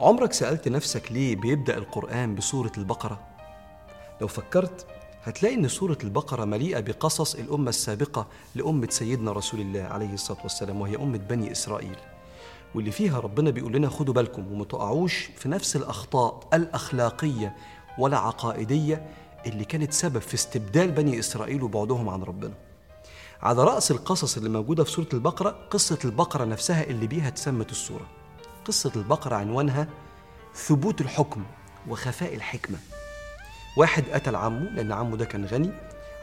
عمرك سألت نفسك ليه بيبدأ القرآن بسورة البقرة؟ لو فكرت هتلاقي إن سورة البقرة مليئة بقصص الأمة السابقة لأمة سيدنا رسول الله عليه الصلاة والسلام، وهي أمة بني إسرائيل، واللي فيها ربنا بيقول لنا خدوا بالكم ومتقعوش في نفس الأخطاء الأخلاقية ولا عقائدية اللي كانت سبب في استبدال بني إسرائيل وبعدهم عن ربنا. على رأس القصص اللي موجودة في سورة البقرة قصة البقرة نفسها اللي بيها اتسمت السورة. قصة البقرة عنوانها ثبوت الحكم وخفاء الحكمة. واحد قتل عمه لأن عمه ده كان غني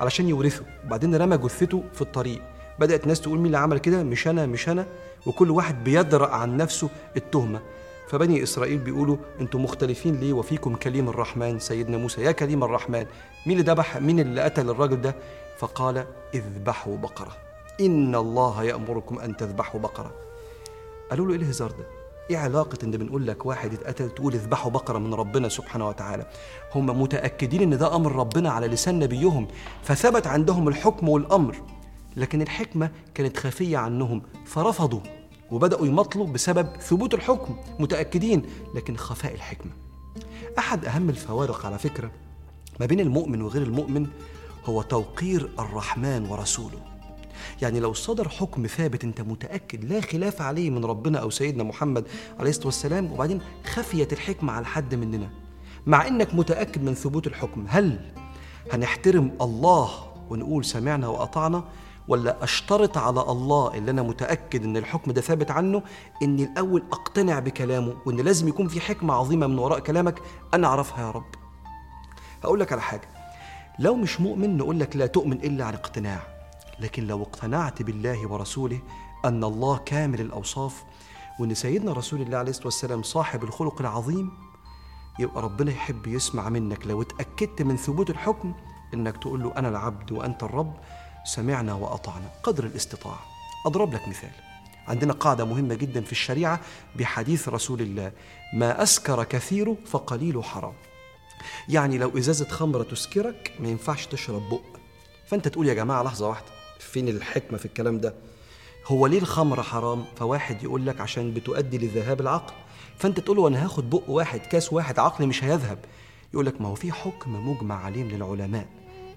علشان يورثه، وبعدين رمى جثته في الطريق. بدأت ناس تقول مين اللي عمل كده، مش أنا، وكل واحد بيدرأ عن نفسه التهمة. فبني إسرائيل بيقولوا أنتم مختلفين ليه وفيكم كليم الرحمن سيدنا موسى، يا كليم الرحمن مين اللي ذبح، مين اللي قتل الراجل ده؟ فقال اذبحوا بقرة، إن الله يأمركم أن تذبحوا بقرة. قالوا له إيه الهزار ده؟ إيه علاقة إن بنقول لك واحد اتقتل تقول اذبحوا بقرة من ربنا سبحانه وتعالى؟ هم متأكدين إن ده أمر ربنا على لسان نبيهم، فثبت عندهم الحكم والأمر، لكن الحكمة كانت خفية عنهم فرفضوا وبدأوا يمطلوا بسبب ثبوت الحكم متأكدين لكن خفاء الحكمة. أحد أهم الفوارق على فكرة ما بين المؤمن وغير المؤمن هو توقير الرحمن ورسوله. يعني لو صدر حكم ثابت أنت متأكد لا خلاف عليه من ربنا أو سيدنا محمد عليه الصلاة والسلام، وبعدين خفيت الحكمة على حد مننا مع أنك متأكد من ثبوت الحكم، هل هنحترم الله ونقول سمعنا وأطعنا، ولا أشترط على الله اللي أنا متأكد إن الحكم ده ثابت عنه إني الأول أقتنع بكلامه وإن لازم يكون في حكمة عظيمة من وراء كلامك أنا أعرفها يا رب؟ هقول لك على حاجة، لو مش مؤمن نقول لك لا تؤمن إلا عن اقتناع، لكن لو اقتنعت بالله ورسوله أن الله كامل الأوصاف وإن سيدنا رسول الله عليه الصلاة والسلام صاحب الخلق العظيم، يبقى ربنا يحب يسمع منك لو اتأكدت من ثبوت الحكم إنك تقول له أنا العبد وأنت الرب، سمعنا وأطعنا قدر الاستطاعة. أضرب لك مثال، عندنا قاعدة مهمة جدا في الشريعة بحديث رسول الله ما أسكر كثيره فقليله حرام. يعني لو إزازة خمرة تسكرك ما ينفعش تشرب بق. فأنت تقول يا جماعة لحظة واحدة، فين الحكمة في الكلام ده؟ هو ليه الخمرة حرام؟ فواحد يقول لك عشان بتؤدي لذهاب العقل، فأنت تقول له أنا هاخد بق واحد كاس واحد عقل مش هيذهب. يقول لك ما هو في حكم مجمع عليه للعلماء،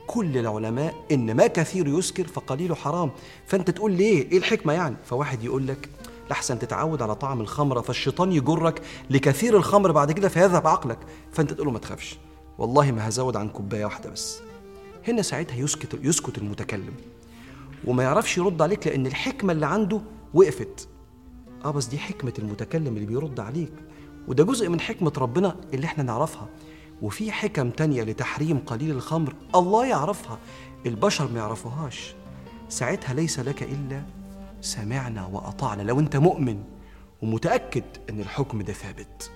كل العلماء إن ما كثير يسكر فقليله حرام، فأنت تقول ليه؟ إيه الحكمة يعني؟ فواحد يقول لك لحسن تتعود على طعم الخمرة فالشيطان يجرك لكثير الخمر بعد كده فيذهب عقلك، فأنت تقول له ما تخافش والله ما هزود عن كوباية واحدة بس. هنا ساعتها يسكت المتكلم وما يعرفش يرد عليك لأن الحكمة اللي عنده وقفت. بس دي حكمة المتكلم اللي بيرد عليك، وده جزء من حكمة ربنا اللي احنا نعرفها، وفي حكم تانية لتحريم قليل الخمر الله يعرفها البشر ما يعرفوهاش. ساعتها ليس لك إلا سمعنا وأطعنا لو أنت مؤمن ومتأكد أن الحكم ده ثابت.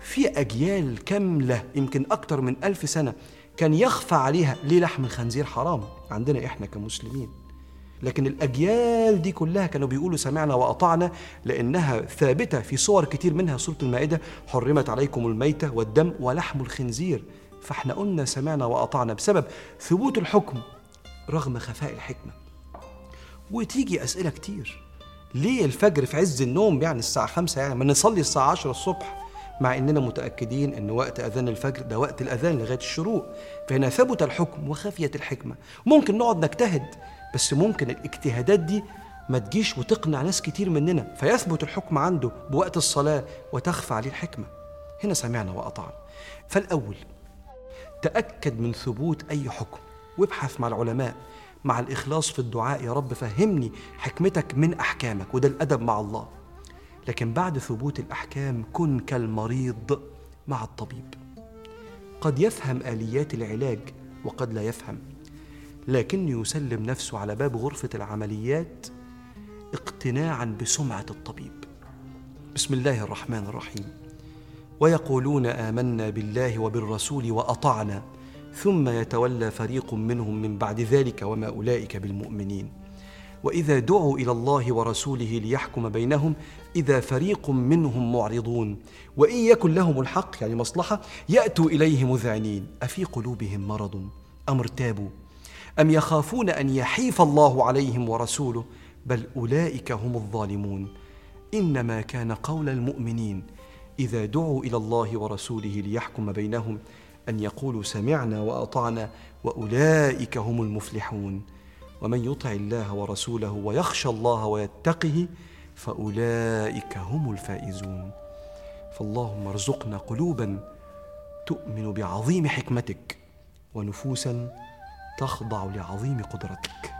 في أجيال كاملة يمكن أكتر من 1000 سنة كان يخفى عليها ليه لحم الخنزير حرام عندنا إحنا كمسلمين، لكن الأجيال دي كلها كانوا بيقولوا سمعنا وأطعنا لأنها ثابتة في صور كتير منها سورة المائدة حرمت عليكم الميتة والدم ولحم الخنزير. فإحنا قلنا سمعنا وأطعنا بسبب ثبوت الحكم رغم خفاء الحكمة. وتيجي أسئلة كتير، ليه الفجر في عز النوم يعني الساعة 5 يعني ما نصلي الساعة 10 الصبح، مع إننا متأكدين إن وقت أذان الفجر ده وقت الأذان لغاية الشروق؟ فهنا ثبت الحكم وخفيت الحكمة. ممكن نقعد نجتهد، بس ممكن الاجتهادات دي ما تجيش وتقنع ناس كتير مننا فيثبت الحكم عنده بوقت الصلاة وتخفى عليه الحكمة. هنا سمعنا وأطعنا. فالأول تأكد من ثبوت أي حكم وابحث مع العلماء مع الإخلاص في الدعاء يا رب فهمني حكمتك من أحكامك، وده الأدب مع الله. لكن بعد ثبوت الأحكام كن كالمريض مع الطبيب، قد يفهم آليات العلاج وقد لا يفهم، لكن يسلم نفسه على باب غرفة العمليات اقتناعاً بسمعة الطبيب. بسم الله الرحمن الرحيم، ويقولون آمنا بالله وبالرسول وأطعنا ثم يتولى فريق منهم من بعد ذلك وما أولئك بالمؤمنين، وإذا دعوا إلى الله ورسوله ليحكم بينهم إذا فريق منهم معرضون، وإن يكن لهم الحق يعني مصلحة يأتوا إليه مذعنين، أفي قلوبهم مرض أم ارتابوا أم يخافون أن يحيف الله عليهم ورسوله، بل أولئك هم الظالمون. إنما كان قول المؤمنين إذا دعوا إلى الله ورسوله ليحكم بينهم أن يقولوا سمعنا وأطعنا وأولئك هم المفلحون. ومن يطع الله ورسوله ويخشى الله ويتقه فأولئك هم الفائزون. فاللهم ارزقنا قلوبا تؤمن بعظيم حكمتك ونفوسا تخضع لعظيم قدرتك.